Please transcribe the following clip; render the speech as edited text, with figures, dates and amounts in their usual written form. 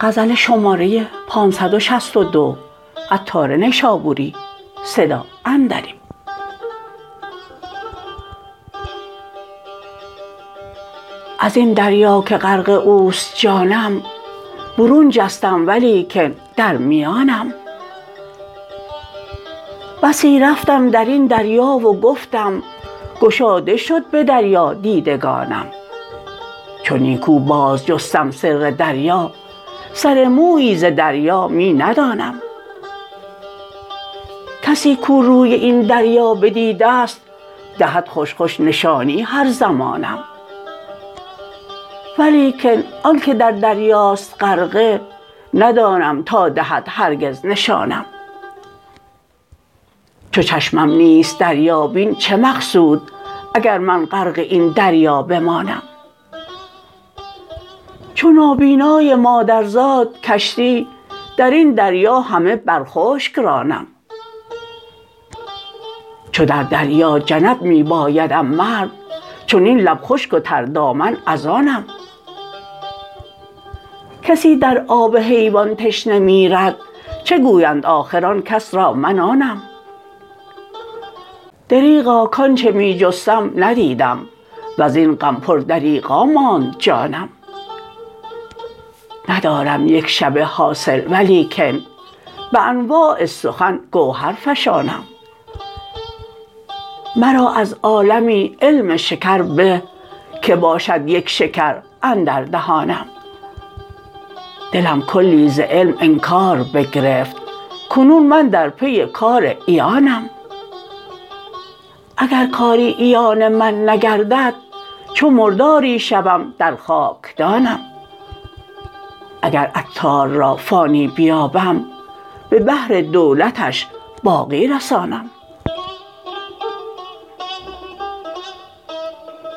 غزل شماره 562 عطار نیشابوری. صدا عندلیب. از این دریا که غرق اوست جانم، برون جستم ولیکن در میانم. بسی رفتم در این دریا و گفتم، گشاده شد به دریا دیدگانم. چون نیکو باز جستم سر دریا، سر مویی ز دریا می ندانم. کسی کو روی این دریا بدیده است، دهد خوش خوش نشانی هر زمانم. ولیکن آن که در دریاست غرقه، ندانم تا دهد هرگز نشانم. چو چشمم نیست دریا بین چه مقصود، اگر من غرق این دریا بمانم. چو نابینای مادرزاد کشتی، در این دریا همه بر خشک رانم. چو در دریا جنب می بایدم مرد، چنین لب خشک و تردامن از آنم. کسی در آب حیوان تشنه میرد، چه گویند آخر آن کس را من آنم. دریغا کآنچه می جستم ندیدم، وز این غم پر دریغا ماند جانم. ندارم یک شبه حاصل، ولیکن به انواع سخن گوهر فشانم. مرا از عالمی علم شکر به، که باشد یک شکر اندر دهانم. دلم کلی ز علم انکار بگرفت، کنون من در پی کار عیانم. اگر کاری عیان من نگردد، چو مرداری شوم در خاکدانم. اگر عطار را فانی بیابم، به بحر دولتش باقی رسانم.